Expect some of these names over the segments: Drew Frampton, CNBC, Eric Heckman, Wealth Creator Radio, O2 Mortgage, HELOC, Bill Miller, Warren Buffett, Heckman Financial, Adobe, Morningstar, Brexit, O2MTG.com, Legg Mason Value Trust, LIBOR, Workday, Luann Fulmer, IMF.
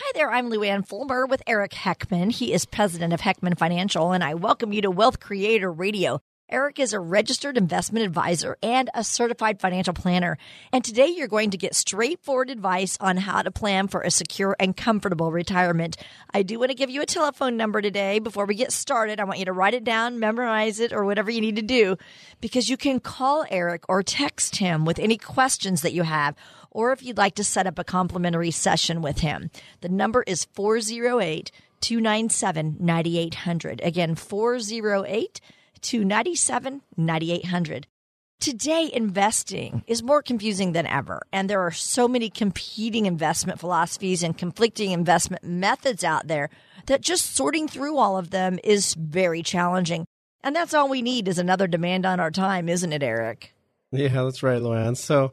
Hi there, I'm Luann Fulmer with Eric Heckman. He is president of Heckman Financial, and I welcome you to Wealth Creator Radio. Eric is a registered investment advisor and a certified financial planner. And today you're going to get straightforward advice on how to plan for a secure and comfortable retirement. I do want to give you a telephone number today. Before we get started, I want you to write it down, memorize it, or whatever you need to do, because you can call Eric or text him with any questions that you have, or if you'd like to set up a complimentary session with him. The number is 408-297-9800. Again, 408-297-9800. Today, investing is more confusing than ever, and there are so many competing investment philosophies and conflicting investment methods out there that just sorting through all of them is very challenging. And that's all we need is another demand on our time, isn't it, Eric? Yeah, that's right, Luann. So,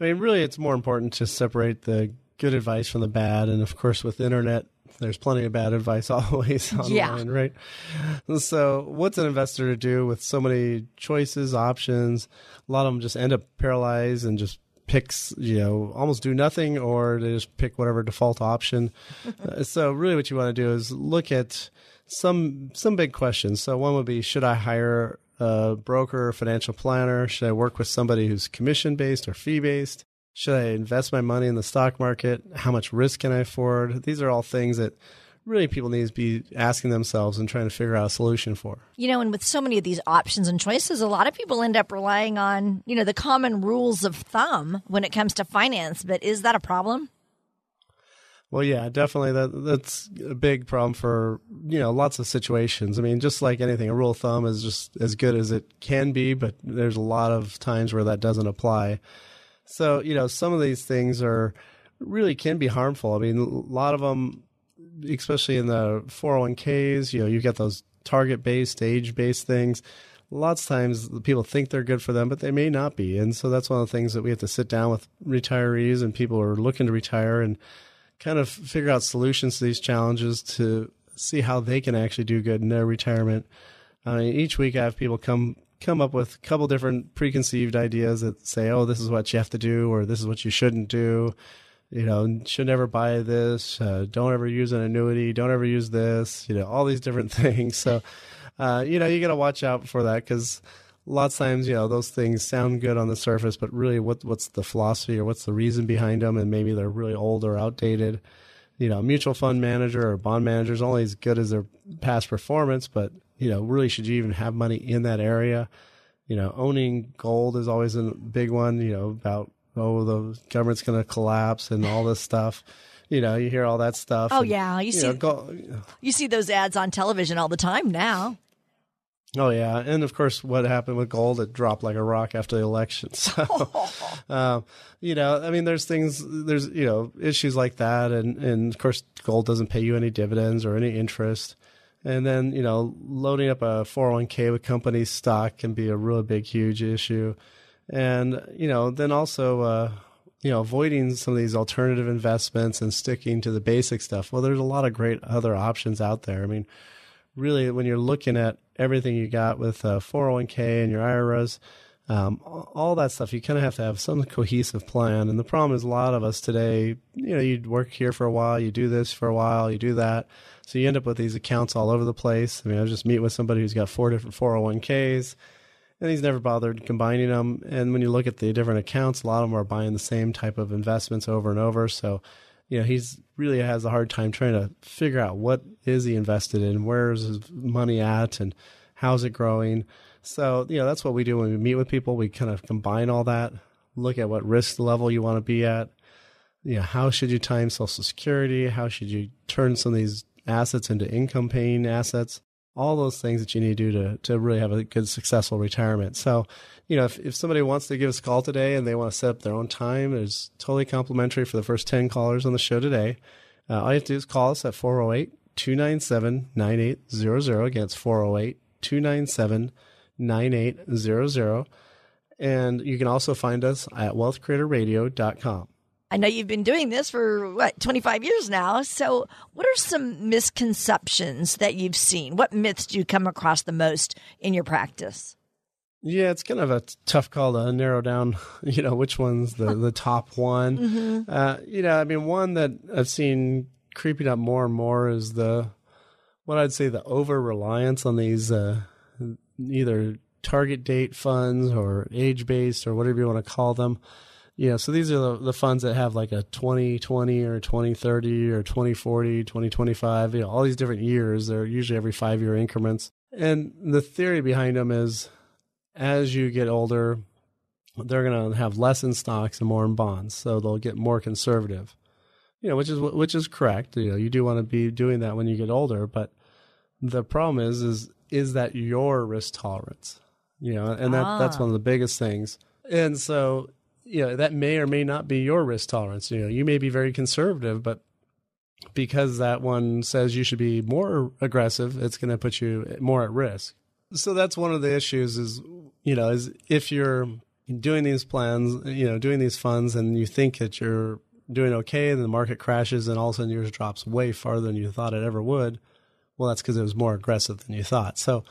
I mean, really, it's more important to separate the good advice from the bad. And of course, with the internet, there's plenty of bad advice always online, right? So what's an investor to do with so many choices, options? A lot of them just end up paralyzed and just picks, you know, almost do nothing, or they just pick whatever default option. So really what you want to do is look at some big questions. So one would be, should I hire a broker or financial planner? Should I work with somebody who's commission-based or fee-based? Should I invest my money in the stock market? How much risk can I afford? These are all things that really people need to be asking themselves and trying to figure out a solution for. You know, and with so many of these options and choices, a lot of people end up relying on, you know, the common rules of thumb when it comes to finance. But is that a problem? Well, yeah, definitely. That's a big problem for, you know, lots of situations. I mean, just like anything, a rule of thumb is just as good as it can be, but there's a lot of times where that doesn't apply. So, you know, some of these things are really can be harmful. I mean, a lot of them, especially in the 401ks, you know, you've got those target-based, age-based things. Lots of times people think they're good for them, but they may not be. And so that's one of the things that we have to sit down with retirees and people who are looking to retire and kind of figure out solutions to these challenges to see how they can actually do good in their retirement. I mean, each week I have people come up with a couple different preconceived ideas that say, oh, this is what you have to do, or this is what you shouldn't do. You know, should never buy this. Don't ever use an annuity. Don't ever use this. You know, all these different things. So, you know, you got to watch out for that, because lots of times, you know, those things sound good on the surface, but really what's the philosophy or what's the reason behind them? And maybe they're really old or outdated. You know, a mutual fund manager or bond manager is only as good as their past performance, but, you know, really, should you even have money in that area? You know, owning gold is always a big one, you know, about, oh, the government's going to collapse and all this stuff. You know, you hear all that stuff. Oh, and, yeah. You see those ads on television all the time now. Oh, yeah. And, of course, what happened with gold, it dropped like a rock after the election. So, you know, I mean, there's, you know, issues like that. And, of course, gold doesn't pay you any dividends or any interest. And then, you know, loading up a 401k with company stock can be a really big, huge issue. And, you know, then also, you know, avoiding some of these alternative investments and sticking to the basic stuff. Well, there's a lot of great other options out there. I mean, really, when you're looking at everything you got with 401k and your IRAs, all that stuff, you kind of have to have some cohesive plan. And the problem is a lot of us today, you know, you work here for a while, you do this for a while, you do that. So you end up with these accounts all over the place. I mean, I was just meeting with somebody who's got 4 different 401ks, and he's never bothered combining them. And when you look at the different accounts, a lot of them are buying the same type of investments over and over. So, you know, he's really has a hard time trying to figure out what is he invested in, where is his money at, and how's it growing. So, you know, that's what we do when we meet with people. We kind of combine all that, look at what risk level you want to be at. You know, how should you time Social Security? How should you turn some of these assets into income-paying assets? All those things that you need to do to really have a good, successful retirement. So, you know, if somebody wants to give us a call today and they want to set up their own time, it's totally complimentary for the first 10 callers on the show today. All you have to do is call us at 408-297-9800. Again, it's 408-297-9800. And you can also find us at wealthcreatorradio.com. I know you've been doing this for, 25 years now. So what are some misconceptions that you've seen? What myths do you come across the most in your practice? Yeah, it's kind of a tough call to narrow down, which one's the top one. Mm-hmm. One that I've seen creeping up more and more is the over-reliance on these either target date funds or age-based or whatever you want to call them. So these are the funds that have like a 2020 or 2030 or 2040, 2025, all these different years. They're usually every 5-year increments. And the theory behind them is as you get older, they're going to have less in stocks and more in bonds. So they'll get more conservative, which is correct. You do want to be doing that when you get older. But the problem is that your risk tolerance, and that's one of the biggest things. And so that may or may not be your risk tolerance. You may be very conservative, but because that one says you should be more aggressive, it's going to put you more at risk. So that's one of the issues is if you're doing these plans, doing these funds, and you think that you're doing okay, and the market crashes, and all of a sudden yours drops way farther than you thought it ever would. Well, that's because it was more aggressive than you thought. So,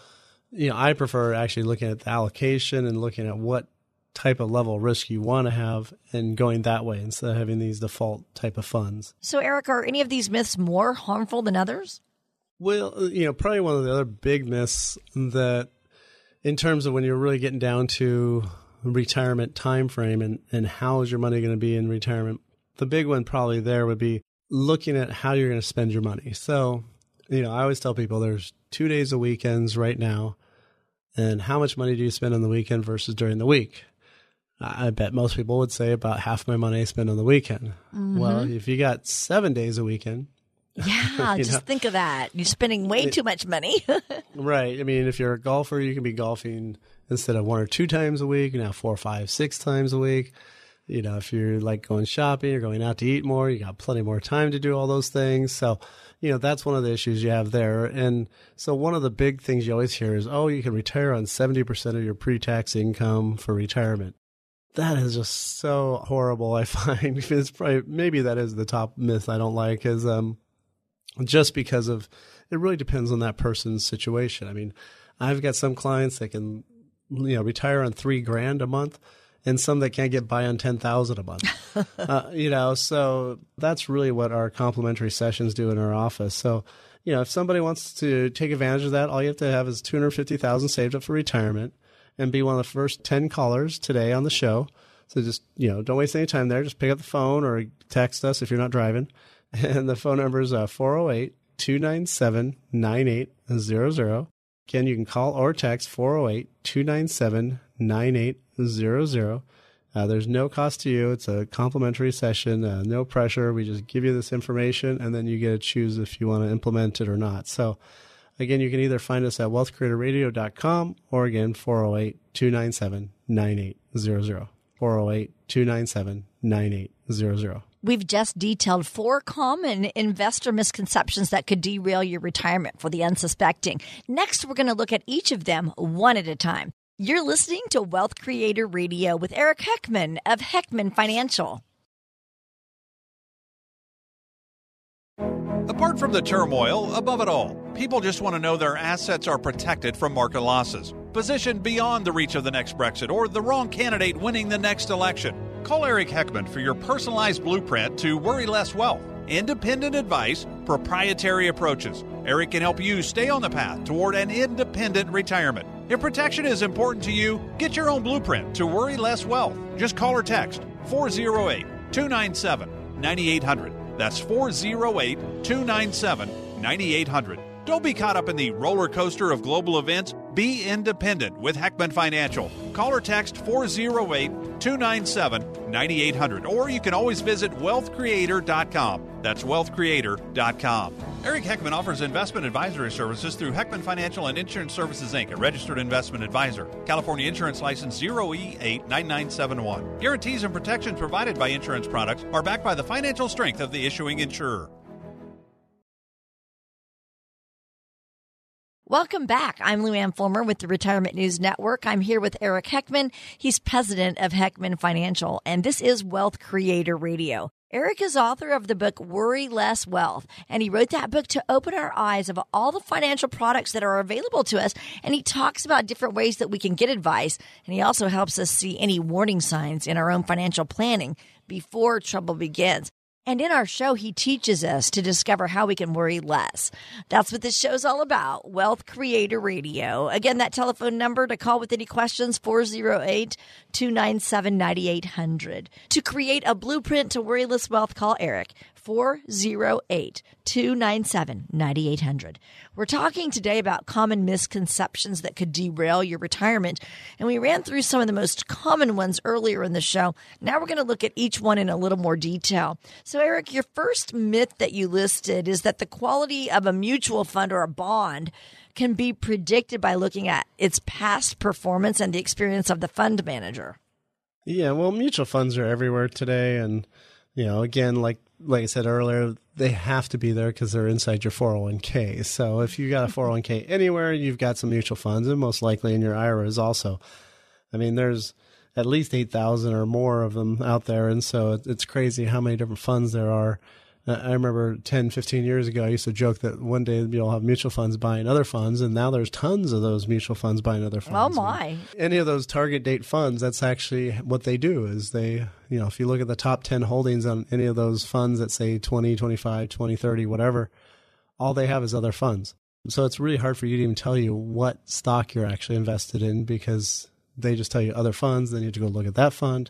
I prefer actually looking at the allocation and looking at what type of level risk you want to have and going that way instead of having these default type of funds. So, Eric, are any of these myths more harmful than others? Well, probably one of the other big myths that in terms of when you're really getting down to retirement time frame and how is your money going to be in retirement, the big one probably there would be looking at how you're going to spend your money. So, I always tell people there's 2 days of weekends right now, and how much money do you spend on the weekend versus during the week? I bet most people would say about half my money I spend on the weekend. Mm-hmm. Well, if you got 7 days a weekend. Yeah, just think of that. You're spending way too much money. Right. I mean, if you're a golfer, you can be golfing instead of 1 or 2 times a week, now 4, 5, 6 times a week. If you're like going shopping or going out to eat more, you got plenty more time to do all those things. So, that's one of the issues you have there. And so one of the big things you always hear is, you can retire on 70% of your pre-tax income for retirement. That is just so horrible, I find. It's probably, maybe that is the top myth I don't like is just because of it really depends on that person's situation. I mean, I've got some clients that can retire on $3,000 a month and some that can't get by on $10,000 a month. So that's really what our complimentary sessions do in our office. So, if somebody wants to take advantage of that, all you have to have is $250,000 saved up for retirement. And be one of the first 10 callers today on the show. So just, don't waste any time there. Just pick up the phone or text us if you're not driving. And the phone number is 408-297-9800. Again, you can call or text 408-297-9800. There's no cost to you. It's a complimentary session, no pressure. We just give you this information, and then you get to choose if you want to implement it or not. So again, you can either find us at wealthcreatorradio.com or, again, 408-297-9800, 408-297-9800. We've just detailed 4 common investor misconceptions that could derail your retirement for the unsuspecting. Next, we're going to look at each of them one at a time. You're listening to Wealth Creator Radio with Eric Heckman of Heckman Financial. Apart from the turmoil, above it all, people just want to know their assets are protected from market losses, positioned beyond the reach of the next Brexit or the wrong candidate winning the next election. Call Eric Heckman for your personalized blueprint to worry less wealth, independent advice, proprietary approaches. Eric can help you stay on the path toward an independent retirement. If protection is important to you, get your own blueprint to worry less wealth. Just call or text 408-297-9800. That's 408-297-9800. Don't be caught up in the roller coaster of global events. Be independent with Heckman Financial. Call or text 408-297-9800. Or you can always visit wealthcreator.com. That's wealthcreator.com. Eric Heckman offers investment advisory services through Heckman Financial and Insurance Services, Inc., a registered investment advisor. California Insurance License 0E89971. Guarantees and protections provided by insurance products are backed by the financial strength of the issuing insurer. Welcome back. I'm Luann Fulmer with the Retirement News Network. I'm here with Eric Heckman. He's president of Heckman Financial, and this is Wealth Creator Radio. Eric is author of the book Worry Less Wealth, and he wrote that book to open our eyes of all the financial products that are available to us, and he talks about different ways that we can get advice, and he also helps us see any warning signs in our own financial planning before trouble begins. And in our show, he teaches us to discover how we can worry less. That's what this show's all about, Wealth Creator Radio. Again, that telephone number to call with any questions, 408-297-9800. To create a blueprint to worryless wealth, call Eric, 408-297-9800. We're talking today about common misconceptions that could derail your retirement, and we ran through some of the most common ones earlier in the show. Now we're going to look at each one in a little more detail. So, Eric, your first myth that you listed is that the quality of a mutual fund or a bond can be predicted by looking at its past performance and the experience of the fund manager. Yeah, well, mutual funds are everywhere today. And, you know, again, like I said earlier, they have to be there because they're inside your 401k. So if you got a 401k anywhere, you've got some mutual funds, and most likely in your IRAs also. I mean, there's at least 8,000 or more of them out there. And so it's crazy how many different funds there are. I remember 10, 15 years ago, I used to joke that one day you'll have mutual funds buying other funds. And now there's tons of those mutual funds buying other funds. Oh, my. And any of those target date funds, that's actually what they do is they, you know, if you look at the top 10 holdings on any of those funds that say 20, 25, 20, 30, whatever, all they have is other funds. So it's really hard for you to even tell you what stock you're actually invested in because they just tell you other funds. Then you have to go look at that fund.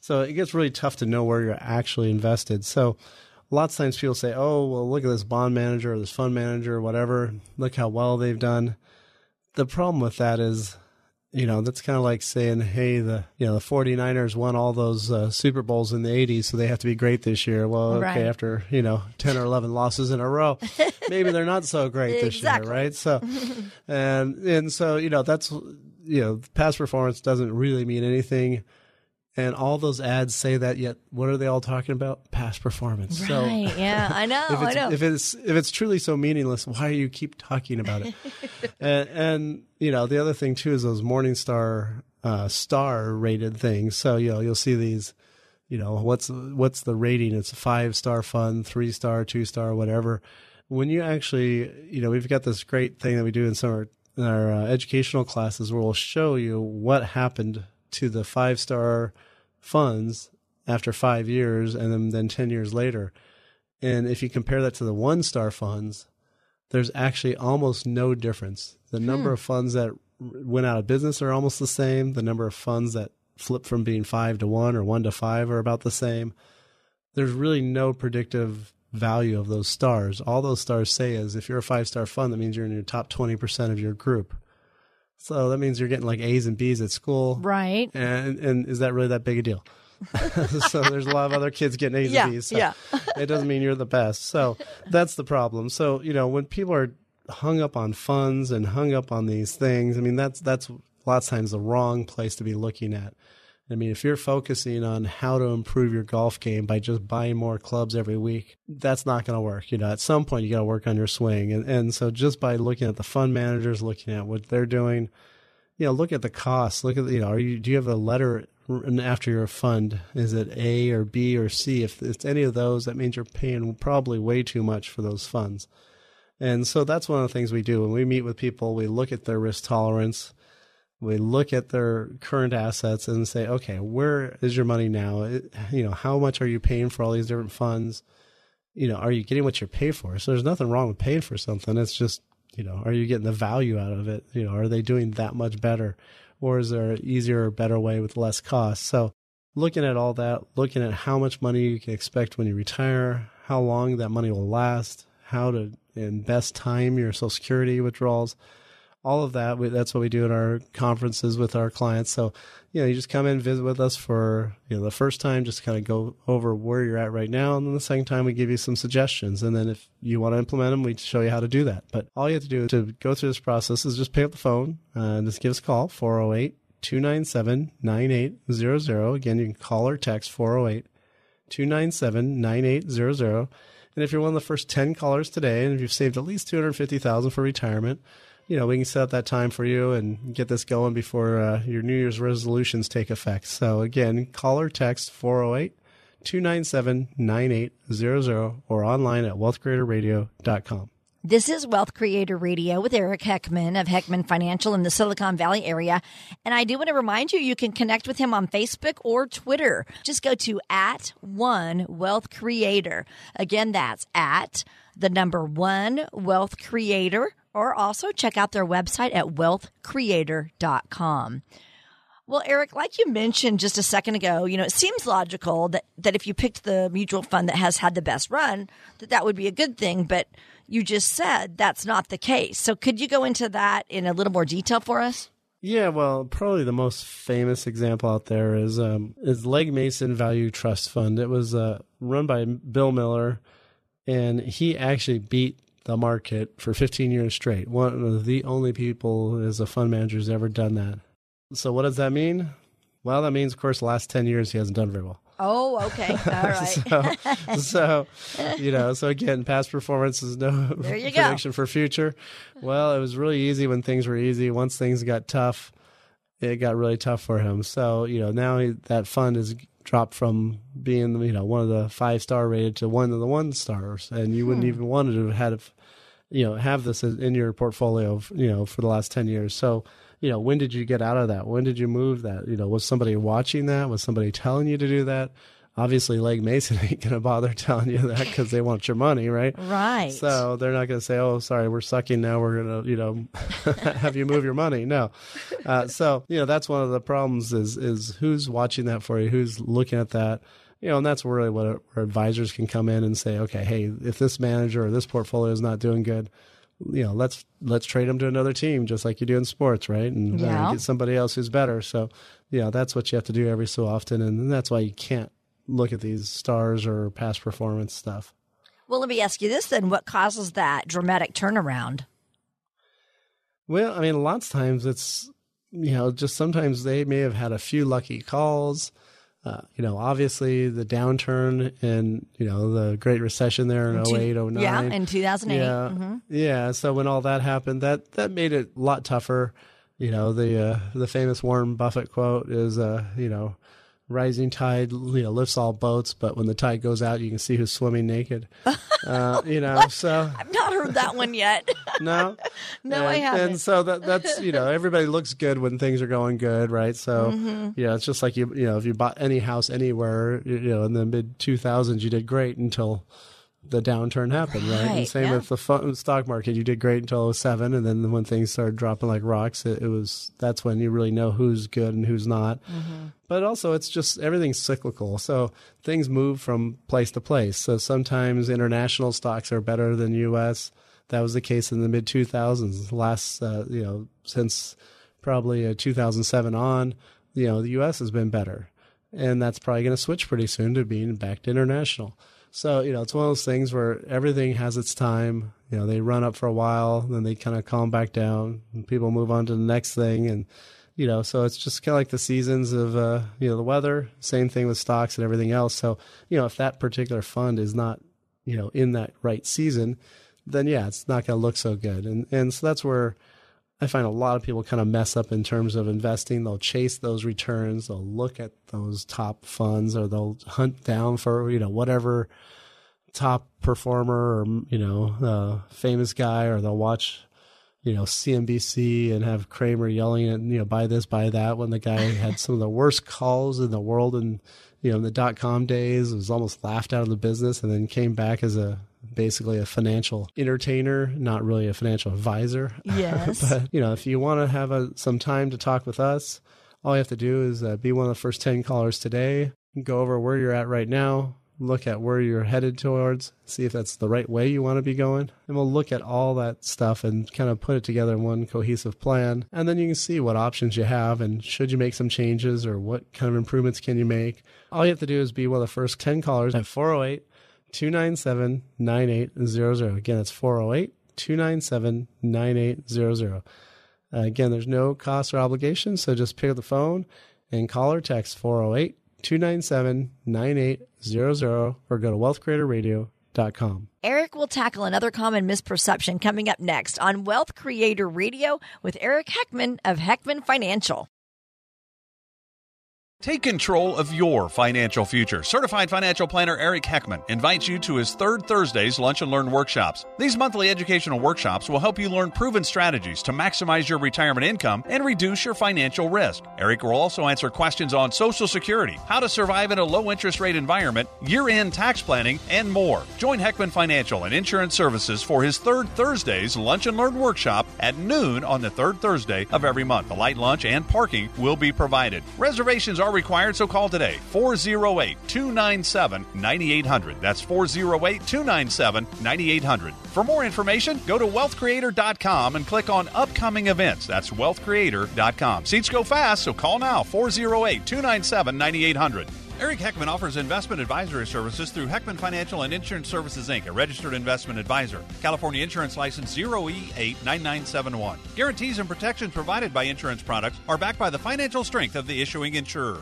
So it gets really tough to know where you're actually invested. So lots of times people say, oh, well, look at this bond manager or this fund manager or whatever. Look how well they've done. The problem with that is, you know, that's kind of like saying, hey, the 49ers won all those Super Bowls in the 80s, so they have to be great this year. Well, right. Okay, after, 10 or 11 losses in a row, maybe they're not so great this exactly. year, right? So, and so, that's... past performance doesn't really mean anything. And all those ads say that, yet what are they all talking about? Past performance. Right. So, yeah, I know. If it's truly so meaningless, why do you keep talking about it? and the other thing too is those Morningstar star rated things. So, you'll see these, what's the rating? It's a 5-star fund, 3-star, 2-star, whatever. When you actually, we've got this great thing that we do in summer. In our educational classes, where we'll show you what happened to the 5-star funds after 5 years and then 10 years later. And if you compare that to the 1-star funds, there's actually almost no difference. The number of funds that went out of business are almost the same. The number of funds that flip from being 5 to 1 or 1 to 5 are about the same. There's really no predictive value of those stars. All those stars say is if you're a 5-star fund, that means you're in your top 20% of your group. So that means you're getting like A's and B's at school. Right. And is that really that big a deal? So there's a lot of other kids getting A's and B's. So it doesn't mean you're the best. So that's the problem. So, when people are hung up on funds and hung up on these things, I mean, that's lots of times the wrong place to be looking at. I mean, if you're focusing on how to improve your golf game by just buying more clubs every week, that's not going to work. At some point, you got to work on your swing. And so just by looking at the fund managers, looking at what they're doing, look at the costs. Look at, do you have a letter after your fund? Is it A or B or C? If it's any of those, that means you're paying probably way too much for those funds. And so that's one of the things we do. When we meet with people, we look at their risk tolerance. We look at their current assets and say, okay, where is your money now? How much are you paying for all these different funds? Are you getting what you pay for? So there's nothing wrong with paying for something. It's just, are you getting the value out of it? Are they doing that much better? Or is there an easier or better way with less cost? So looking at all that, looking at how much money you can expect when you retire, how long that money will last, how to invest time, your Social Security withdrawals, all of that, that's what we do at our conferences with our clients. So, you just come in, visit with us for, the first time, just kind of go over where you're at right now. And then the second time, we give you some suggestions. And then if you want to implement them, we show you how to do that. But all you have to do to go through this process is just pick up the phone and just give us a call, 408-297-9800. Again, you can call or text 408-297-9800. And if you're one of the first 10 callers today, and if you've saved at least $250,000 for retirement, you know, we can set up that time for you and get this going before your New Year's resolutions take effect. So again, call or text 408-297-9800 or online at wealthcreatorradio.com. This is Wealth Creator Radio with Eric Heckman of Heckman Financial in the Silicon Valley area. And I do want to remind you, you can connect with him on Facebook or Twitter. Just go to @1Wealth Creator. Again, that's @1Wealth Creator. Or also check out their website at wealthcreator.com. Well, Eric, like you mentioned just a second ago, you know, it seems logical that if you picked the mutual fund that has had the best run, that would be a good thing. But you just said that's not the case. So could you go into that in a little more detail for us? Yeah, well, probably the most famous example out there is Legg Mason Value Trust Fund. It was run by Bill Miller, and he actually beat the market for 15 years straight. One of the only people as a fund manager who's ever done that. So what does that mean? Well, that means, of course, the last 10 years he hasn't done very well. Oh, okay. All right. so again, past performance is no prediction for future. Well, it was really easy when things were easy. Once things got tough, it got really tough for him. So, you know, now that fund has dropped from being, you know, one of the 5-star rated to one of the 1-stars. And you wouldn't even want to have this in your portfolio, you know, for the last 10 years. So, you know, when did you get out of that? When did you move that? You know, was somebody watching that? Was somebody telling you to do that? Obviously, Legg Mason ain't going to bother telling you that because they want your money, right? Right. So they're not going to say, oh, sorry, we're sucking now. We're going to, you know, have you move your money. No. So, you know, that's one of the problems is who's watching that for you? Who's looking at that? You know, and that's really where advisors can come in and say, okay, hey, if this manager or this portfolio is not doing good, you know, let's trade them to another team, just like you do in sports, right? And get somebody else who's better. So, you know, that's what you have to do every so often. And that's why you can't look at these stars or past performance stuff. Well, let me ask you this then. What causes that dramatic turnaround? Well, I mean, lots of times it's, you know, just sometimes they may have had a few lucky calls. You know, obviously the downturn and, you know, the Great Recession there in 2008, 2009. Yeah, in 2008. Yeah, mm-hmm. Yeah. So when all that happened, that made it a lot tougher. You know, the famous Warren Buffett quote is, you know, rising tide, you know, lifts all boats, but when the tide goes out, you can see who's swimming naked. You know, so I've not heard that one yet. No? No, I haven't. And so that's, you know, everybody looks good when things are going good, right? So, you know, it's just like, you know, if you bought any house anywhere, you know, in the mid-2000s, you did great until the downturn happened, right? And same with the stock market. You did great until 2007, and then when things started dropping like rocks, that's when you really know who's good and who's not. Mm-hmm. But also, it's just everything's cyclical. So things move from place to place. So sometimes international stocks are better than U.S. That was the case in the mid-2000s. Last, you know, since probably 2007 on, you know, the U.S. has been better. And that's probably going to switch pretty soon to being back to international. So, you know, it's one of those things where everything has its time. You know, they run up for a while, then they kind of calm back down, and people move on to the next thing. And, you know, so it's just kind of like the seasons of, you know, the weather, same thing with stocks and everything else. So, you know, if that particular fund is not, you know, in that right season, then, yeah, it's not going to look so good. And so that's where I find a lot of people kind of mess up in terms of investing. They'll chase those returns. They'll look at those top funds, or they'll hunt down for, you know, whatever top performer or, you know, famous guy, or they'll watch, you know, CNBC and have Cramer yelling at, you know, buy this, buy that, when the guy had some of the worst calls in the world. And, you know, in the dot-com days, was almost laughed out of the business, and then came back as basically a financial entertainer, not really a financial advisor. Yes. But, you know, if you want to have some time to talk with us, all you have to do is be one of the first 10 callers today, go over where you're at right now, look at where you're headed towards, see if that's the right way you want to be going. And we'll look at all that stuff and kind of put it together in one cohesive plan. And then you can see what options you have, and should you make some changes, or what kind of improvements can you make. All you have to do is be one of the first 10 callers at 408-297-9800. Again, it's 408-297-9800. Again, there's no cost or obligation, so just pick up the phone and call or text 408-297-9800 or go to wealthcreatorradio.com. LiveLock.com. Eric will tackle another common misperception coming up next on Wealth Creator Radio with Eric Heckman of Heckman Financial. Take control of your financial future. Certified financial planner Eric Heckman invites you to his third Thursday's Lunch and Learn workshops. These monthly educational workshops will help you learn proven strategies to maximize your retirement income and reduce your financial risk. Eric will also answer questions on Social Security, how to survive in a low interest rate environment, year-end tax planning, and more. Join Heckman Financial and Insurance Services for his third Thursday's Lunch and Learn workshop at noon on the third Thursday of every month. A light lunch and parking will be provided. Reservations are required, so call today, 408-297-9800. That's 408-297-9800. For more information, go to wealthcreator.com and click on upcoming events. That's wealthcreator.com. Seats go fast, so call now, 408-297-9800. Eric Heckman offers investment advisory services through Heckman Financial and Insurance Services, Inc., a registered investment advisor. California Insurance License 0E89971. Guarantees and protections provided by insurance products are backed by the financial strength of the issuing insurer.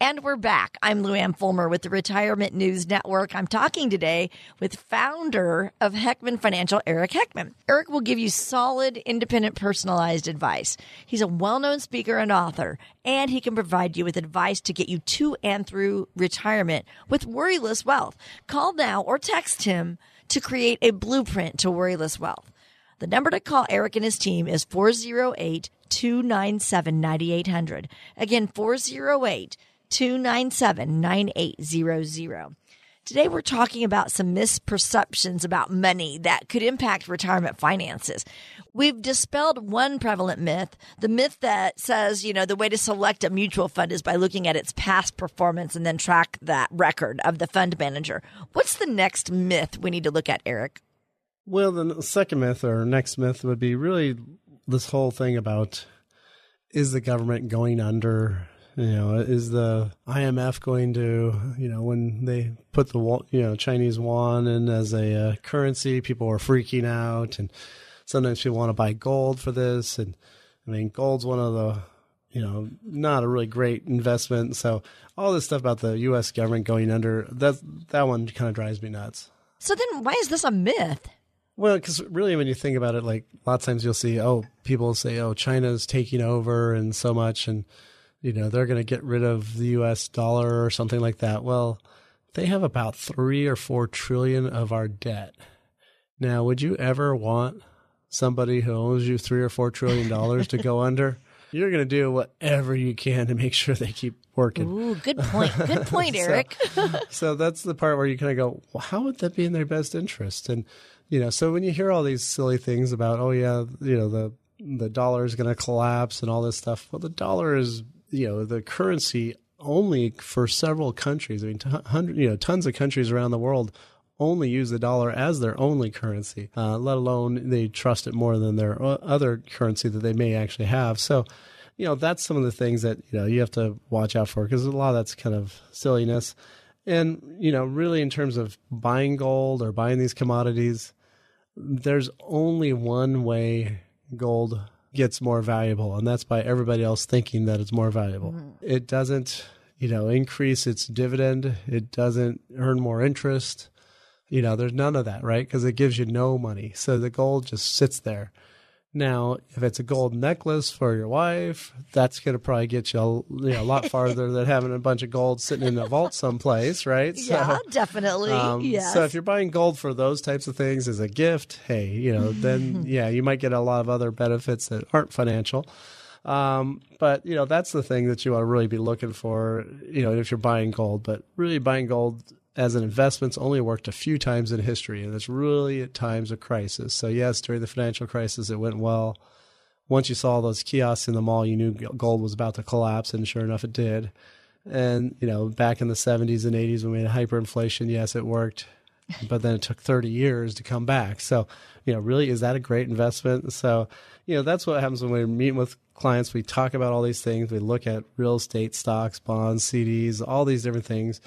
And we're back. I'm Luann Fulmer with the Retirement News Network. I'm talking today with founder of Heckman Financial, Eric Heckman. Eric will give you solid, independent, personalized advice. He's a well-known speaker and author, and he can provide you with advice to get you to and through retirement with worryless wealth. Call now or text him to create a blueprint to worryless wealth. The number to call Eric and his team is 408-297-9800. Again, 408-297-9800. Today we're talking about some misperceptions about money that could impact retirement finances. We've dispelled one prevalent myth, the myth that says, the way to select a mutual fund is by looking at its past performance and then track that record of the fund manager. What's the next myth we need to look at, Eric? Well, the second myth or next myth would be really this whole thing about, is the government going under? Is the IMF going to, when they put the, Chinese yuan in as a currency, people are freaking out. And sometimes people want to buy gold for this. And I mean, gold's one of the, not a really great investment. So all this stuff about the U.S. government going under, that one kind of drives me nuts. So then why is this a myth? Well, because really when you think about it, like a lot of times you'll see, people say, China's taking over and so much. And they're going to get rid of the U.S. dollar or something like that. Well, they have about 3 or 4 trillion of our debt. Now, would you ever want somebody who owes you $3 or $4 trillion to go under? You're going to do whatever you can to make sure they keep working. Ooh, good point. Good point, Eric. So that's the part where you kind of go, well, how would that be in their best interest? And, so when you hear all these silly things about, the dollar is going to collapse and all this stuff. Well, the dollar is, the currency only for several countries. I mean, tons of countries around the world only use the dollar as their only currency, let alone they trust it more than their other currency that they may actually have. So, that's some of the things that, you have to watch out for because a lot of that's kind of silliness. And, really in terms of buying gold or buying these commodities, there's only one way gold gets more valuable, and that's by everybody else thinking that it's more valuable. Mm-hmm. It doesn't, increase its dividend. It doesn't earn more interest. There's none of that, right? Because it gives you no money. So the gold just sits there. Now, if it's a gold necklace for your wife, that's going to probably get you a lot farther than having a bunch of gold sitting in a vault someplace, right? Yeah, so, definitely. Yes. So if you're buying gold for those types of things as a gift, hey, then you might get a lot of other benefits that aren't financial. But, that's the thing that you want to really be looking for, if you're buying gold. But really buying gold as an investment's only worked a few times in history, and it's really at times of crisis. So yes, during the financial crisis, it went well. Once you saw those kiosks in the mall, you knew gold was about to collapse, and sure enough, it did. And, back in the 70s and 80s when we had hyperinflation, yes, it worked, but then it took 30 years to come back. So, really, is that a great investment? So, that's what happens when we're meeting with clients. We talk about all these things. We look at real estate, stocks, bonds, CDs, all these different things.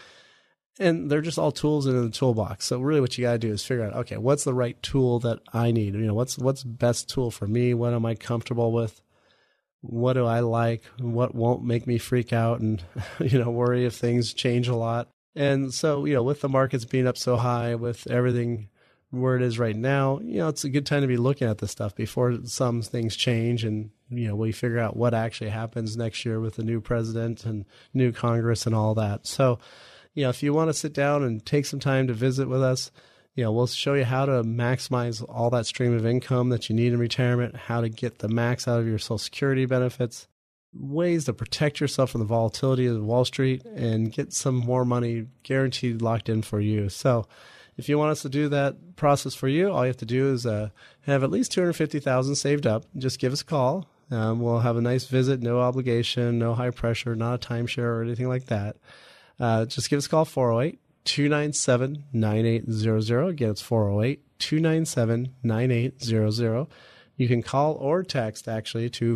And they're just all tools in the toolbox. So really what you got to do is figure out, okay, what's the right tool that I need? What's best tool for me? What am I comfortable with? What do I like? What won't make me freak out and, worry if things change a lot? And so, you know, with the markets being up so high, with everything where it is right now, you know, it's a good time to be looking at this stuff before some things change and, you know, we figure out what actually happens next year with the new president and new Congress and all that. So, you know, if you want to sit down and take some time to visit with us, you know, we'll show you how to maximize all that stream of income that you need in retirement, how to get the max out of your Social Security benefits, ways to protect yourself from the volatility of Wall Street and get some more money guaranteed locked in for you. So, if you want us to do that process for you, all you have to do is have at least $250,000 saved up. Just give us a call. We'll have a nice visit, no obligation, no high pressure, not a timeshare or anything like that. Just give us a call, 408-297-9800. Again, it's 408-297-9800. You can call or text, actually, to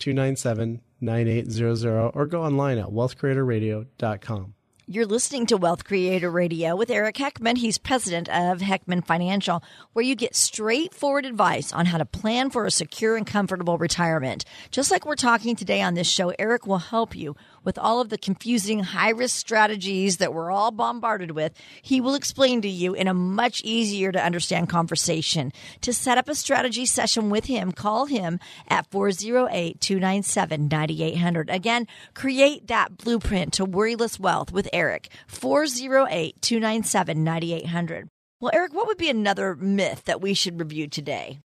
408-297-9800 or go online at wealthcreatorradio.com. You're listening to Wealth Creator Radio with Eric Heckman. He's president of Heckman Financial, where you get straightforward advice on how to plan for a secure and comfortable retirement. Just like we're talking today on this show, Eric will help you with all of the confusing high-risk strategies that we're all bombarded with. He will explain to you in a much easier-to-understand conversation. To set up a strategy session with him, call him at 408-297-9800. Again, create that blueprint to worryless wealth with Eric, 408-297-9800. Well, Eric, what would be another myth that we should review today?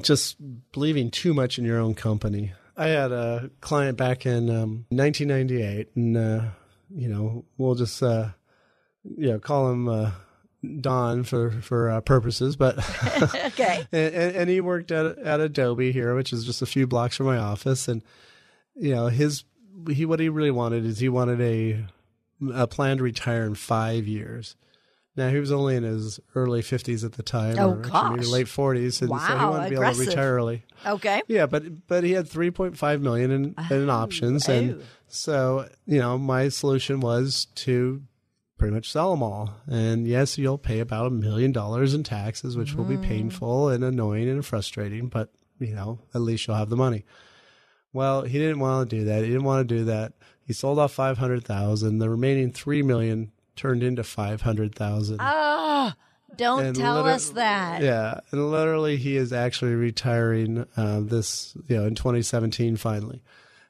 Just believing too much in your own company. I had a client back in 1998, and, you know, we'll just, you know, call him Don for purposes. But okay. And he worked at Adobe here, which is just a few blocks from my office. And, you know, what he really wanted is he wanted a plan to retire in 5 years. Now, he was only in his early 50s at the time, maybe late 40s, and so he wanted to be able to retire early. Okay. Yeah, but he had $3.5 million in options, and so, you know, my solution was to pretty much sell them all. And yes, you'll pay about $1 million in taxes, which will be painful and annoying and frustrating, but, you know, at least you'll have the money. Well, he didn't want to do that. He sold off $500,000. The remaining $3 million turned into $500,000. Oh, don't tell us that. Yeah. And literally, he is actually retiring this, you know, in 2017, finally.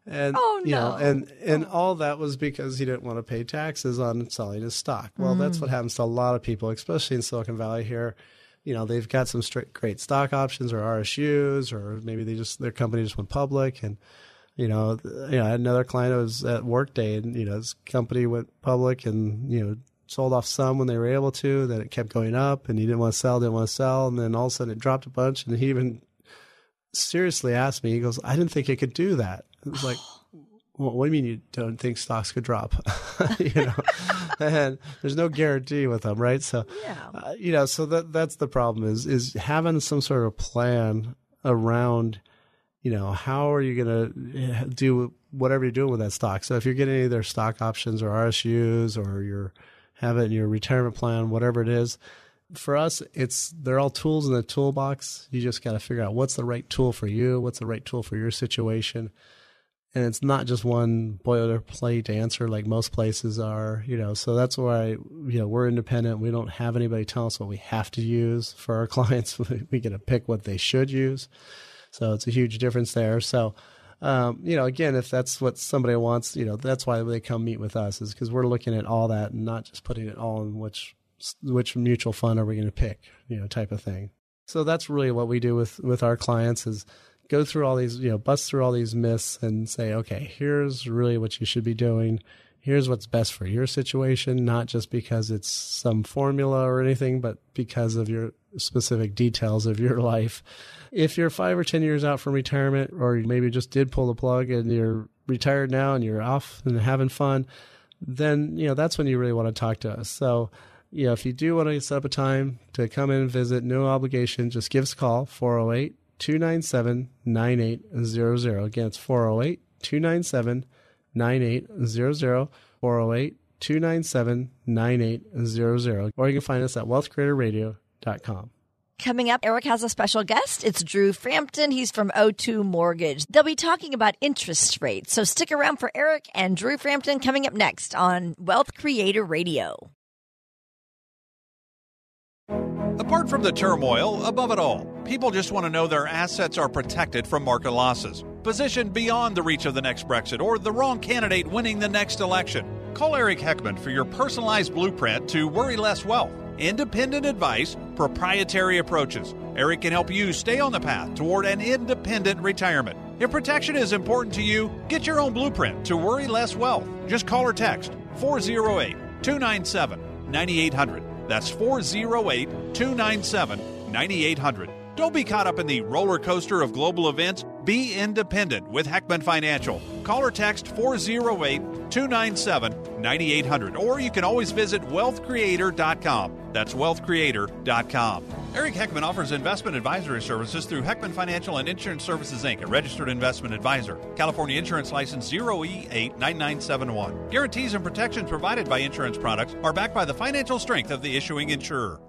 And, oh, no. You know, and all that was because he didn't want to pay taxes on selling his stock. Well, that's what happens to a lot of people, especially in Silicon Valley here. You know, they've got some great stock options or RSUs, or maybe their company just went public. And, you know, I had another client who was at Workday, and, you know, his company went public and, you know, sold off some when they were able to. Then it kept going up, and he didn't want to sell. And then all of a sudden it dropped a bunch. And he even seriously asked me, he goes, I didn't think it could do that. It was like, well, what do you mean you don't think stocks could drop? You know, and there's no guarantee with them, right? So, yeah. You know, so that's the problem is having some sort of plan around, you know, how are you going to do whatever you're doing with that stock? So if you're getting any of their stock options or RSUs, or you have it in your retirement plan, whatever it is, for us, they're all tools in the toolbox. You just got to figure out what's the right tool for you, what's the right tool for your situation. And it's not just one boilerplate answer like most places are, you know. So that's why, you know, we're independent. We don't have anybody tell us what we have to use for our clients. We get to pick what they should use. So it's a huge difference there. So, you know, again, if that's what somebody wants, you know, that's why they come meet with us, is because we're looking at all that and not just putting it all in which mutual fund are we going to pick, you know, type of thing. So that's really what we do with our clients, is go through all these, you know, bust through all these myths and say, okay, here's really what you should be doing. Here's what's best for your situation, not just because it's some formula or anything, but because of your specific details of your life. If you're 5 or 10 years out from retirement, or maybe just did pull the plug and you're retired now and you're off and having fun, then, you know, that's when you really want to talk to us. So, you know, if you do want to set up a time to come in and visit, no obligation, just give us a call, 408-297-9800. Again, it's 408-297-9800, 408-297-9800. Or you can find us at wealthcreatorradio.com. Coming up, Eric has a special guest. It's Drew Frampton. He's from O2 Mortgage. They'll be talking about interest rates. So stick around for Eric and Drew Frampton coming up next on Wealth Creator Radio. Apart from the turmoil, above it all, people just want to know their assets are protected from market losses, positioned beyond the reach of the next Brexit or the wrong candidate winning the next election. Call Eric Heckman for your personalized blueprint to worry less wealth, independent advice, proprietary approaches. Eric can help you stay on the path toward an independent retirement. If protection is important to you, get your own blueprint to worry less wealth. Just call or text 408-297-9800. That's 408-297-9800. Don't be caught up in the roller coaster of global events. Be independent with Heckman Financial. Call or text 408-297-9800. Or you can always visit WealthCreator.com. That's WealthCreator.com. Eric Heckman offers investment advisory services through Heckman Financial and Insurance Services, Inc., a registered investment advisor. California Insurance License 0E89971. Guarantees and protections provided by insurance products are backed by the financial strength of the issuing insurer.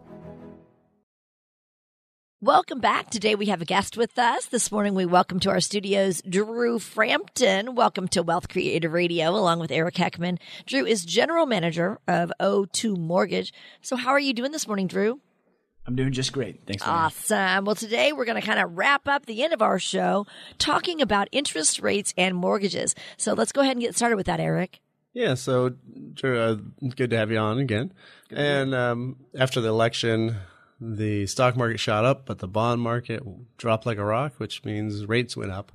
Welcome back. Today we have a guest with us. This morning we welcome to our studios Drew Frampton. Welcome to Wealth Creator Radio along with Eric Heckman. Drew is General Manager of O2 Mortgage. So how are you doing this morning, Drew? I'm doing just great. Thanks. Awesome. Well, today we're going to kind of wrap up the end of our show talking about interest rates and mortgages. So let's go ahead and get started with that, Eric. Yeah, so Drew, good to have you on again. Good. And after the election, the stock market shot up, but the bond market dropped like a rock, which means rates went up.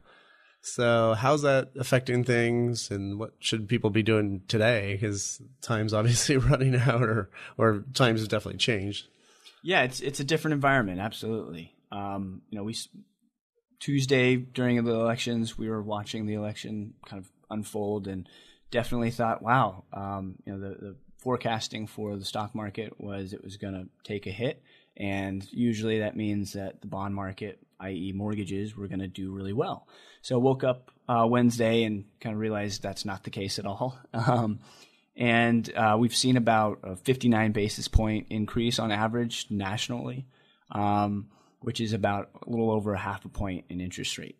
So how's that affecting things, and what should people be doing today? Because time's obviously running out, or times have definitely changed. Yeah, it's a different environment, absolutely. We Tuesday during the elections, we were watching the election kind of unfold, and definitely thought, wow, the forecasting for the stock market was it was going to take a hit. And usually that means that the bond market, i.e. mortgages, were going to do really well. So I woke up Wednesday and kind of realized that's not the case at all. We've seen about a 59 basis point increase on average nationally, which is about a little over a half a point in interest rate.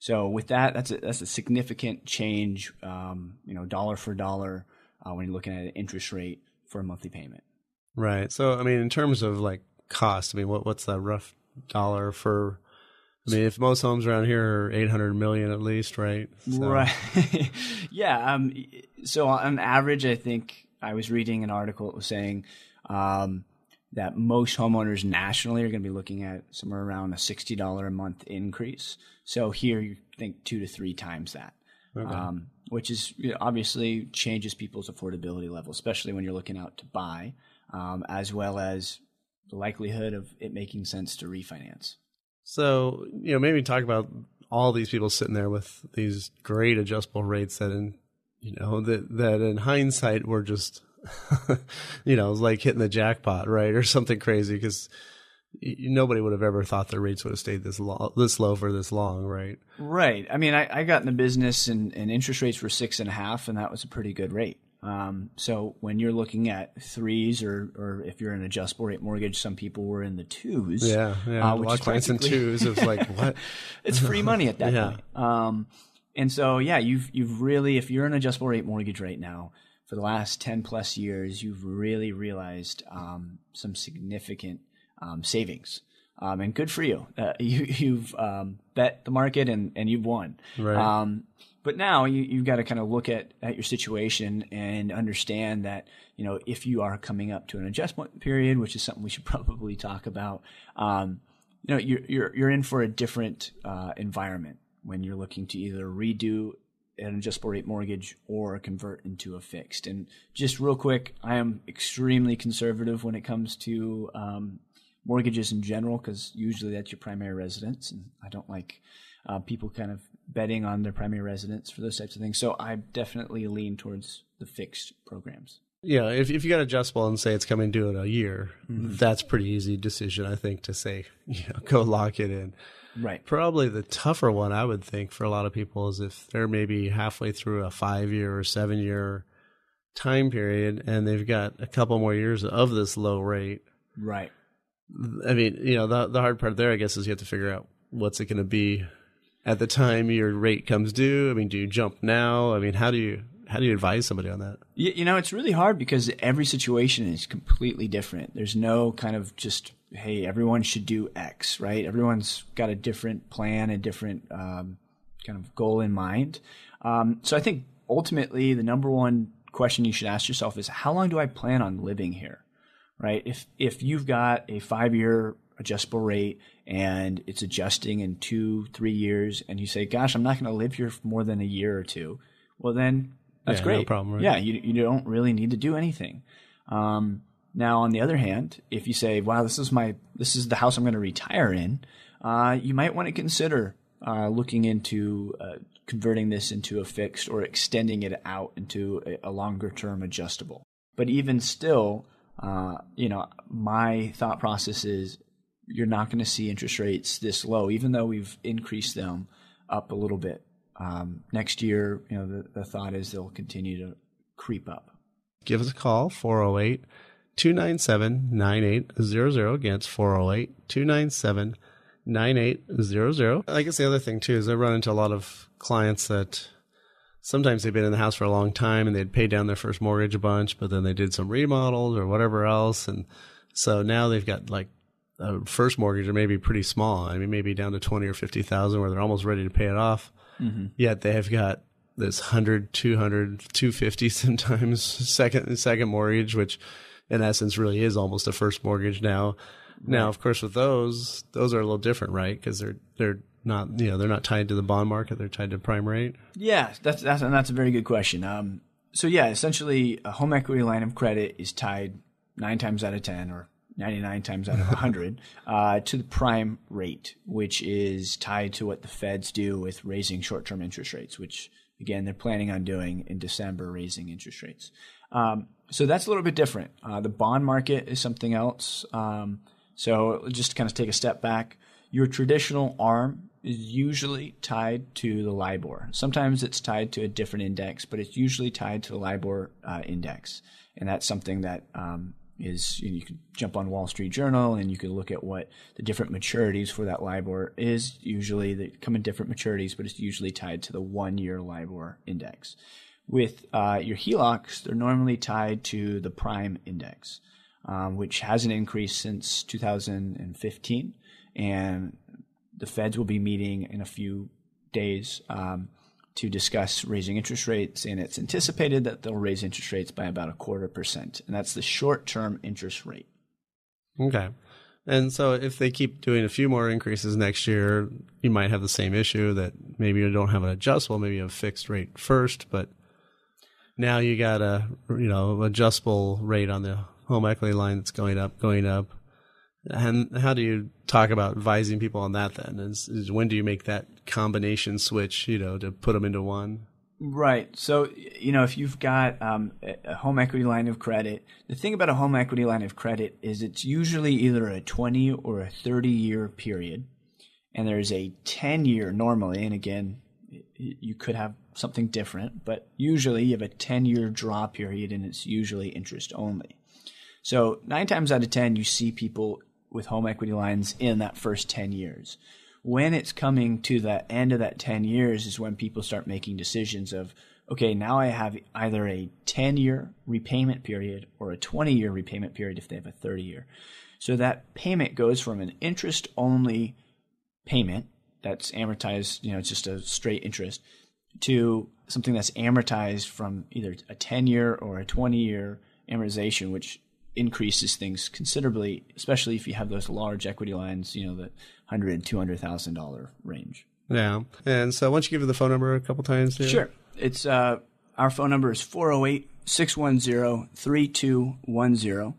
So with that, that's a significant change, dollar for dollar when you're looking at an interest rate for a monthly payment. Right. So, I mean, in terms of cost. I mean, what's that rough dollar for? I mean, if most homes around here are $800 million at least, right? So. Right. Yeah. So on average, I think I was reading an article that was saying that most homeowners nationally are going to be looking at somewhere around a $60 a month increase. So here, you think 2 to 3 times that. Okay. Which is obviously changes people's affordability level, especially when you're looking out to buy, as well as the likelihood of it making sense to refinance. So, maybe talk about all these people sitting there with these great adjustable rates that that in hindsight were just, like hitting the jackpot, right? Or something crazy, because nobody would have ever thought their rates would have stayed this low for this long, right? Right. I mean, I got in the business and interest rates were 6.5, and that was a pretty good rate. So when you're looking at 3s or if you're in an adjustable rate mortgage, some people were in the 2s. Yeah, yeah. A lot of clients in 2s of what? It's free money at that point. And so, yeah, you've really, if you're in an adjustable rate mortgage right now, for the last 10 plus years, you've really realized some significant savings. And good for you. You've bet the market and you've won. Right. But now you've got to kind of look at your situation and understand that, if you are coming up to an adjustment period, which is something we should probably talk about, you're in for a different environment when you're looking to either redo an adjustable rate mortgage or convert into a fixed. And just real quick, I am extremely conservative when it comes to mortgages in general, because usually that's your primary residence, and I don't like people kind of betting on their primary residence for those types of things. So I definitely lean towards the fixed programs. Yeah, if you got adjustable and say it's coming due in a year, mm-hmm. That's a pretty easy decision, I think, to say, go lock it in. Right. Probably the tougher one, I would think, for a lot of people is if they're maybe halfway through a 5-year or 7-year time period and they've got a couple more years of this low rate. Right. I mean, you know, the hard part there, I guess, is you have to figure out what's it going to be at the time your rate comes due. I mean, do you jump now? I mean, how do you advise somebody on that? You know, it's really hard because every situation is completely different. There's no kind of just, hey, everyone should do X, right? Everyone's got a different plan, a different kind of goal in mind. So I think ultimately the number one question you should ask yourself is, how long do I plan on living here, right? If you've got a 5-year adjustable rate and it's adjusting in 2-3 years and you say, gosh, I'm not going to live here for more than a year or two, well, then that's great. No problem, right? Yeah, you don't really need to do anything. Now, on the other hand, if you say, wow, this is the house I'm going to retire in, you might want to consider looking into converting this into a fixed or extending it out into a longer-term adjustable. But even still, you know, my thought process is you're not going to see interest rates this low, even though we've increased them up a little bit. Next year, you know, the thought is they'll continue to creep up. Give us a call, 408-297-9800. Again, it's 408-297-9800. I guess the other thing, too, is I run into a lot of clients that sometimes they've been in the house for a long time and they'd paid down their first mortgage a bunch, but then they did some remodels or whatever else. And so now they've got like a first mortgage or maybe pretty small. I mean, maybe down to $20,000 or $50,000 where they're almost ready to pay it off. Mm-hmm. Yet they have got this $100,000, $200,000, $250,000 sometimes second mortgage, which in essence really is almost a first mortgage now. Right. Now, of course, with those are a little different, right? Because they're not, you know, they're not tied to the bond market; they're tied to prime rate. Yeah, that's a very good question. So yeah, essentially, a home equity line of credit is tied 9 times out of 10, or 99 times out of 100, to the prime rate, which is tied to what the Feds do with raising short-term interest rates, which, again, they're planning on doing in December, raising interest rates. So that's a little bit different. The bond market is something else. So just to kind of take a step back, your traditional ARM is usually tied to the LIBOR. Sometimes it's tied to a different index, but it's usually tied to the LIBOR index. And that's something that is, you know, you can jump on Wall Street Journal and you can look at what the different maturities for that LIBOR is. Usually they come in different maturities, but it's usually tied to the 1-year LIBOR index. With your HELOCs, they're normally tied to the prime index, which hasn't increased since 2015. And the Feds will be meeting in a few days to discuss raising interest rates, and it's anticipated that they'll raise interest rates by about 0.25%, and that's the short-term interest rate. Okay. And so if they keep doing a few more increases next year, you might have the same issue that maybe you don't have an adjustable, maybe you have a fixed rate first, but now you got a, you know, adjustable rate on the home equity line that's going up. And how do you talk about advising people on that then? Is when do you make that combination switch, you know, to put them into one? Right. So, you know, if you've got a home equity line of credit, the thing about a home equity line of credit is it's usually either a 20 or a 30-year period. And there's a 10-year normally. And again, you could have something different, but usually you have a 10-year draw period and it's usually interest only. So 9 times out of 10, you see people with home equity lines in that first 10 years. When it's coming to the end of that 10 years is when people start making decisions of, okay, now I have either a 10-year repayment period or a 20-year repayment period if they have a 30-year. So that payment goes from an interest-only payment that's amortized, you know, it's just a straight interest, to something that's amortized from either a 10-year or a 20-year amortization, which increases things considerably, especially if you have those large equity lines, you know, the $100,000, $200,000 range. Yeah. And so why don't you give the phone number a couple times here? Sure. It's our phone number is 408-610-3210.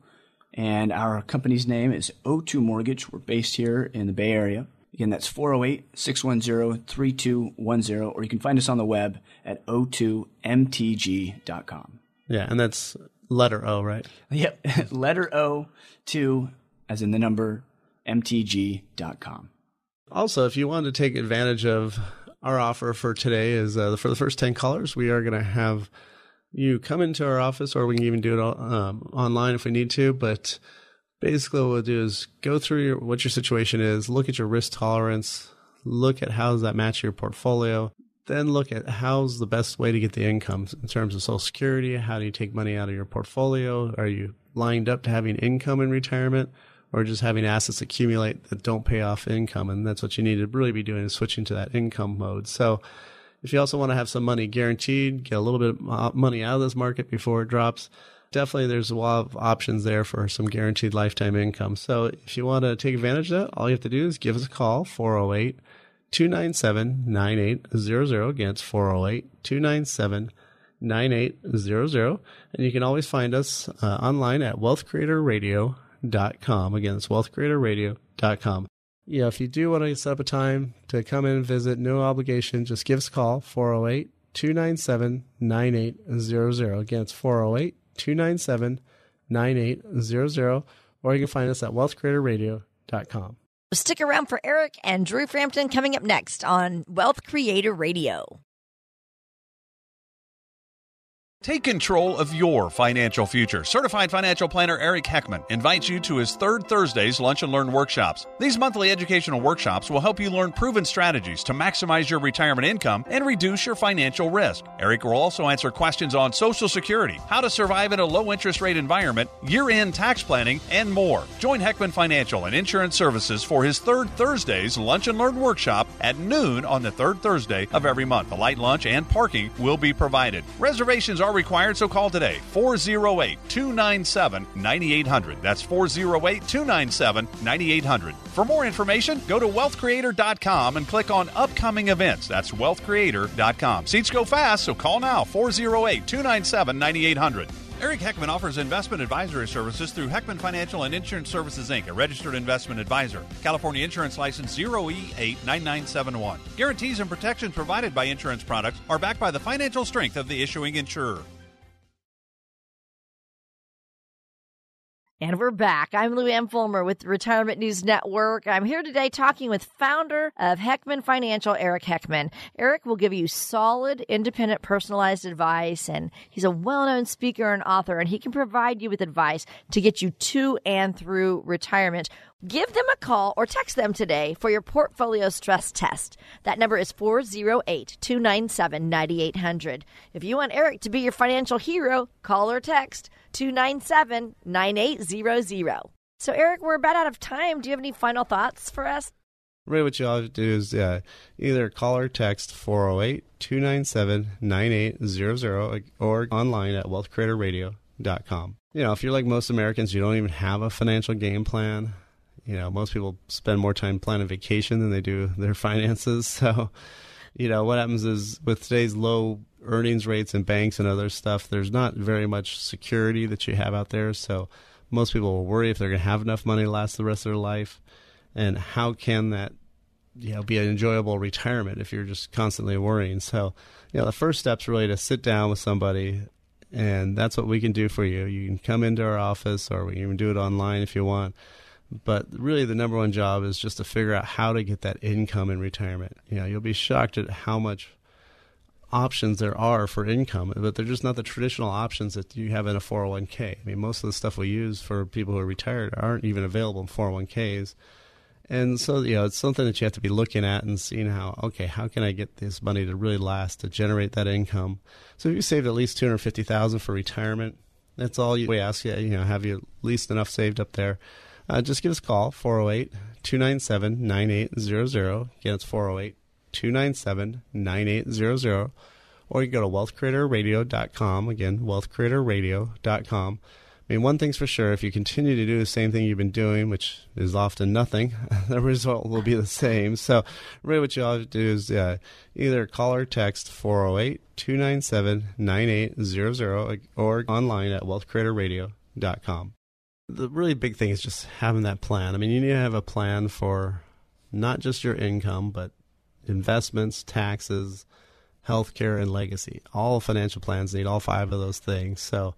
And our company's name is O2 Mortgage. We're based here in the Bay Area. Again, that's 408-610-3210. Or you can find us on the web at O2MTG.com. Yeah. And that's letter O, right? Yep. Letter O, 2, as in the number, mtg.com. Also, if you want to take advantage of our offer for today is for the first 10 callers, we are going to have you come into our office, or we can even do it all, online if we need to. But Basically, what we'll do is go through what your situation is, look at your risk tolerance, look at how does that match your portfolio, then look at how's the best way to get the income in terms of Social Security. How do you take money out of your portfolio? Are you lined up to having income in retirement or just having assets accumulate that don't pay off income? And that's what you need to really be doing is switching to that income mode. So if you also want to have some money guaranteed, get a little bit of money out of this market before it drops, definitely there's a lot of options there for some guaranteed lifetime income. So if you want to take advantage of that, all you have to do is give us a call, 408-297-9800. Again, it's 408-297-9800. And you can always find us online at wealthcreatorradio.com. Again, it's wealthcreatorradio.com. Yeah, if you do want to set up a time to come in and visit, no obligation, just give us a call, 408-297-9800. Again, it's 408-297-9800. Or you can find us at wealthcreatorradio.com. Stick around for Eric and Drew Frampton coming up next on Wealth Creator Radio. Take control of your financial future. Certified financial planner Eric Heckman invites you to his third Thursday's Lunch and Learn workshops. These monthly educational workshops will help you learn proven strategies to maximize your retirement income and reduce your financial risk. Eric will also answer questions on Social Security, how to survive in a low interest rate environment, year-end tax planning, and more. Join Heckman Financial and Insurance Services for his third Thursday's Lunch and Learn workshop at noon on the third Thursday of every month. A light lunch and parking will be provided. Reservations are required, so call today, 408-297-9800. That's 408-297-9800. For more information, go to wealthcreator.com and click on upcoming events. That's wealthcreator.com. Seats go fast, so call now, 408-297-9800. Eric Heckman offers investment advisory services through Heckman Financial and Insurance Services, Inc., a registered investment advisor. California Insurance License 0E89971. Guarantees and protections provided by insurance products are backed by the financial strength of the issuing insurer. And we're back. I'm Luann Fulmer with Retirement News Network. I'm here today talking with founder of Heckman Financial, Eric Heckman. Eric will give you solid, independent, personalized advice, and he's a well-known speaker and author, and he can provide you with advice to get you to and through retirement. Give them a call or text them today for your portfolio stress test. That number is 408-297-9800. If you want Eric to be your financial hero, call or text 297-9800. So, Eric, we're about out of time. Do you have any final thoughts for us? Really, what you all have to do is either call or text 408-297-9800 or online at wealthcreatorradio.com. You know, if you're like most Americans, you don't even have a financial game plan. You know, most people spend more time planning vacation than they do their finances. So, you know, what happens is with today's low earnings rates and banks and other stuff, there's not very much security that you have out there. So most people will worry if they're going to have enough money to last the rest of their life. And how can that, you know, be an enjoyable retirement if you're just constantly worrying? So, you know, the first step's really to sit down with somebody, and that's what we can do for you. You can come into our office, or we can even do it online if you want. But really, the number one job is just to figure out how to get that income in retirement. You know, you'll be shocked at how much options there are for income, but they're just not the traditional options that you have in a 401k. I mean, most of the stuff we use for people who are retired aren't even available in 401ks. And so, you know, it's something that you have to be looking at and seeing how, okay, how can I get this money to really last, to generate that income? So if you saved at least $250,000 for retirement, that's all we ask you, you know, have you at least enough saved up there? Just give us a call, 408-297-9800. Again, it's 408-297-9800. Or you can go to wealthcreatorradio.com. Again, wealthcreatorradio.com. I mean, one thing's for sure, if you continue to do the same thing you've been doing, which is often nothing, the result will be the same. So really what you all have to do is either call or text 408-297-9800 or online at wealthcreatorradio.com. The really big thing is just having that plan. I mean, you need to have a plan for not just your income, but investments, taxes, healthcare, and legacy. All financial plans need all five of those things. So,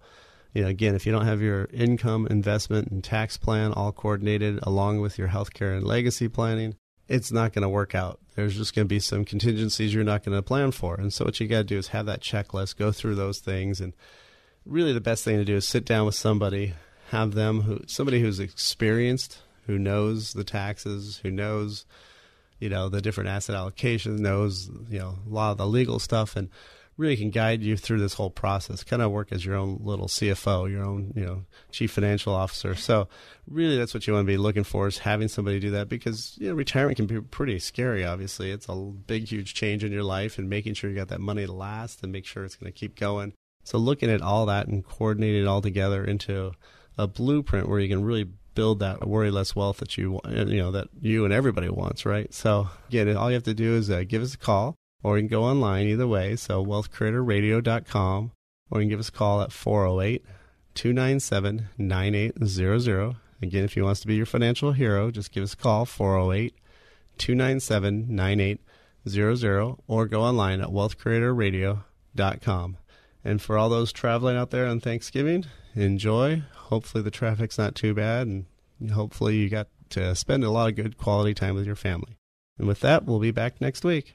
you know, again, if you don't have your income, investment, and tax plan all coordinated along with your healthcare and legacy planning, it's not going to work out. There's just going to be some contingencies you're not going to plan for. And so what you got to do is have that checklist, go through those things. And really the best thing to do is sit down with somebody, have them, somebody who's experienced, who knows the taxes, who knows, you know, the different asset allocations, knows, you know, a lot of the legal stuff, and really can guide you through this whole process, kind of work as your own little CFO, your own, you know, chief financial officer. So really that's what you want to be looking for, is having somebody do that, because, you know, retirement can be pretty scary, obviously. It's a big, huge change in your life, and making sure you got that money to last and make sure it's going to keep going. So looking at all that and coordinating it all together into a blueprint where you can really build that worry less wealth that you and everybody wants, right? So again, all you have to do is give us a call. Or you can go online either way, so wealthcreatorradio.com, or you can give us a call at 408-297-9800. Again, if you want us to be your financial hero, just give us a call, 408-297-9800, or go online at wealthcreatorradio.com. And for all those traveling out there on Thanksgiving, enjoy. Hopefully the traffic's not too bad, and hopefully you got to spend a lot of good quality time with your family. And with that, we'll be back next week.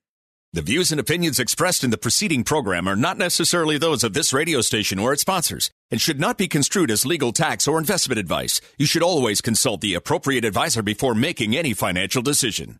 The views and opinions expressed in the preceding program are not necessarily those of this radio station or its sponsors and should not be construed as legal, tax, or investment advice. You should always consult the appropriate advisor before making any financial decision.